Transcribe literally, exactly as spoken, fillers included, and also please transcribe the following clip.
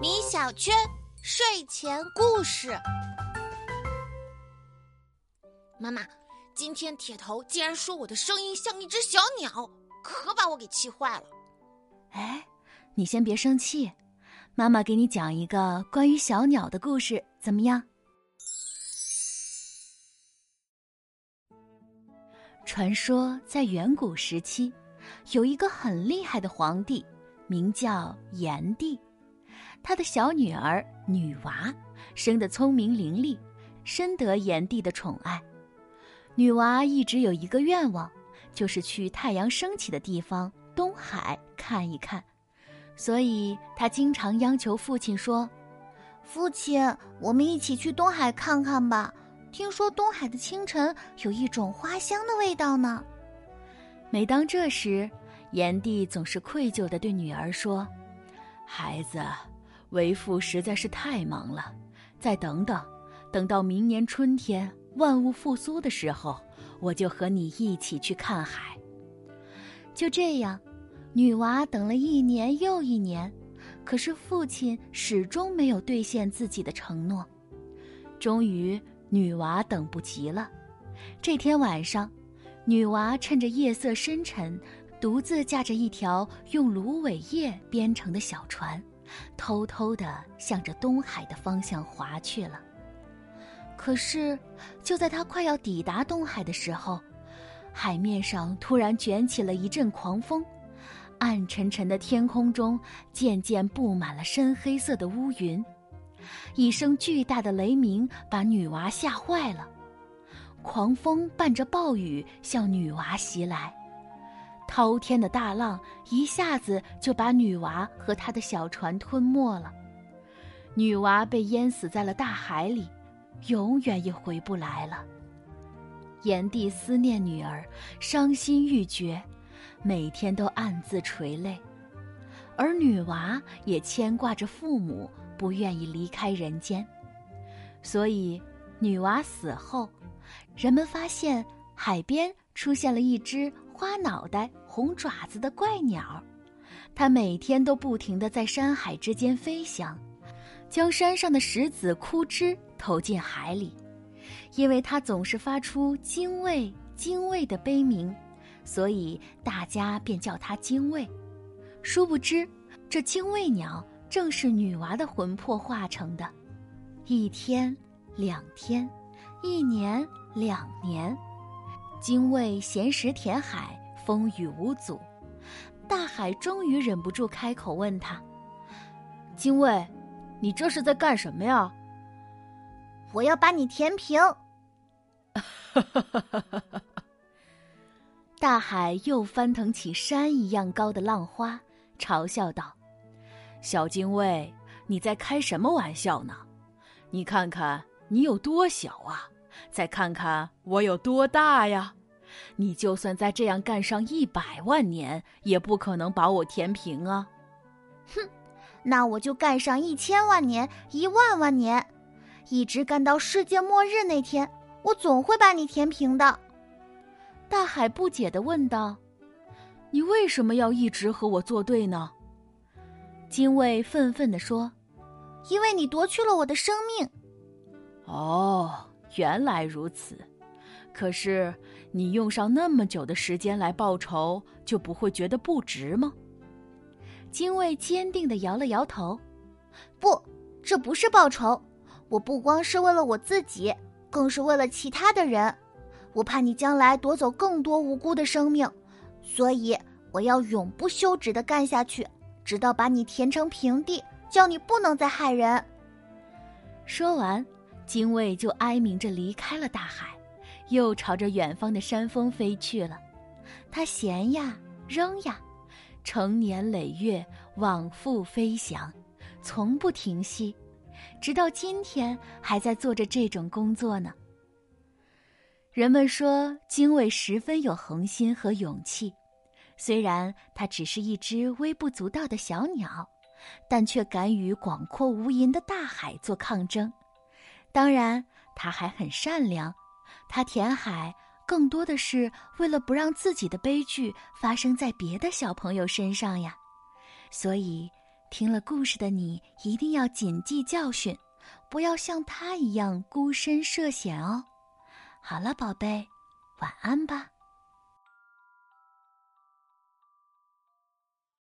米小圈睡前故事。妈妈，今天铁头竟然说我的声音像一只小鸟，可把我给气坏了。哎，你先别生气，妈妈给你讲一个关于小鸟的故事，怎么样？传说在远古时期，有一个很厉害的皇帝，名叫炎帝。他的小女儿女娃生得聪明伶俐，深得炎帝的宠爱。女娃一直有一个愿望，就是去太阳升起的地方东海看一看，所以她经常央求父亲说：父亲，我们一起去东海看看吧，听说东海的清晨有一种花香的味道呢。每当这时，炎帝总是愧疚地对女儿说：孩子，为父实在是太忙了，再等等，等到明年春天万物复苏的时候，我就和你一起去看海。就这样，女娃等了一年又一年，可是父亲始终没有兑现自己的承诺。终于，女娃等不及了。这天晚上，女娃趁着夜色深沉，独自驾着一条用芦苇叶编成的小船，偷偷地向着东海的方向划去了。可是就在他快要抵达东海的时候，海面上突然卷起了一阵狂风，暗沉沉的天空中渐渐布满了深黑色的乌云。一声巨大的雷鸣把女娃吓坏了，狂风伴着暴雨向女娃袭来，滔天的大浪一下子就把女娃和她的小船吞没了。女娃被淹死在了大海里，永远也回不来了。炎帝思念女儿，伤心欲绝，每天都暗自垂泪，而女娃也牵挂着父母，不愿意离开人间。所以女娃死后，人们发现海边出现了一只花脑袋红爪子的怪鸟，它每天都不停地在山海之间飞翔，将山上的石子枯枝投进海里。因为它总是发出精卫精卫的悲鸣，所以大家便叫它精卫。殊不知这精卫鸟正是女娃的魂魄化成的。一天两天，一年两年，精卫衔食填海，风雨无阻。大海终于忍不住开口问他：精卫，你这是在干什么呀？我要把你填平。大海又翻腾起山一样高的浪花，嘲笑道：小精卫，你在开什么玩笑呢？你看看你有多小啊，再看看我有多大呀，你就算再这样干上一百万年，也不可能把我填平啊。哼，那我就干上一千万年，一万万年，一直干到世界末日那天，我总会把你填平的。大海不解地问道：你为什么要一直和我作对呢？精卫愤愤地说：因为你夺去了我的生命。哦，原来如此，可是你用上那么久的时间来报仇，就不会觉得不值吗？精卫坚定地摇了摇头：不，这不是报仇，我不光是为了我自己，更是为了其他的人。我怕你将来夺走更多无辜的生命，所以我要永不休止地干下去，直到把你填成平地，叫你不能再害人。说完，精卫就哀鸣着离开了大海，又朝着远方的山峰飞去了。它衔呀扔呀，成年累月往复飞翔，从不停息，直到今天还在做着这种工作呢。人们说精卫十分有恒心和勇气，虽然它只是一只微不足道的小鸟，但却敢与广阔无垠的大海做抗争。当然，他还很善良，他填海更多的是为了不让自己的悲剧发生在别的小朋友身上呀。所以听了故事的你一定要谨记教训，不要像他一样孤身涉险哦。好了，宝贝，晚安吧。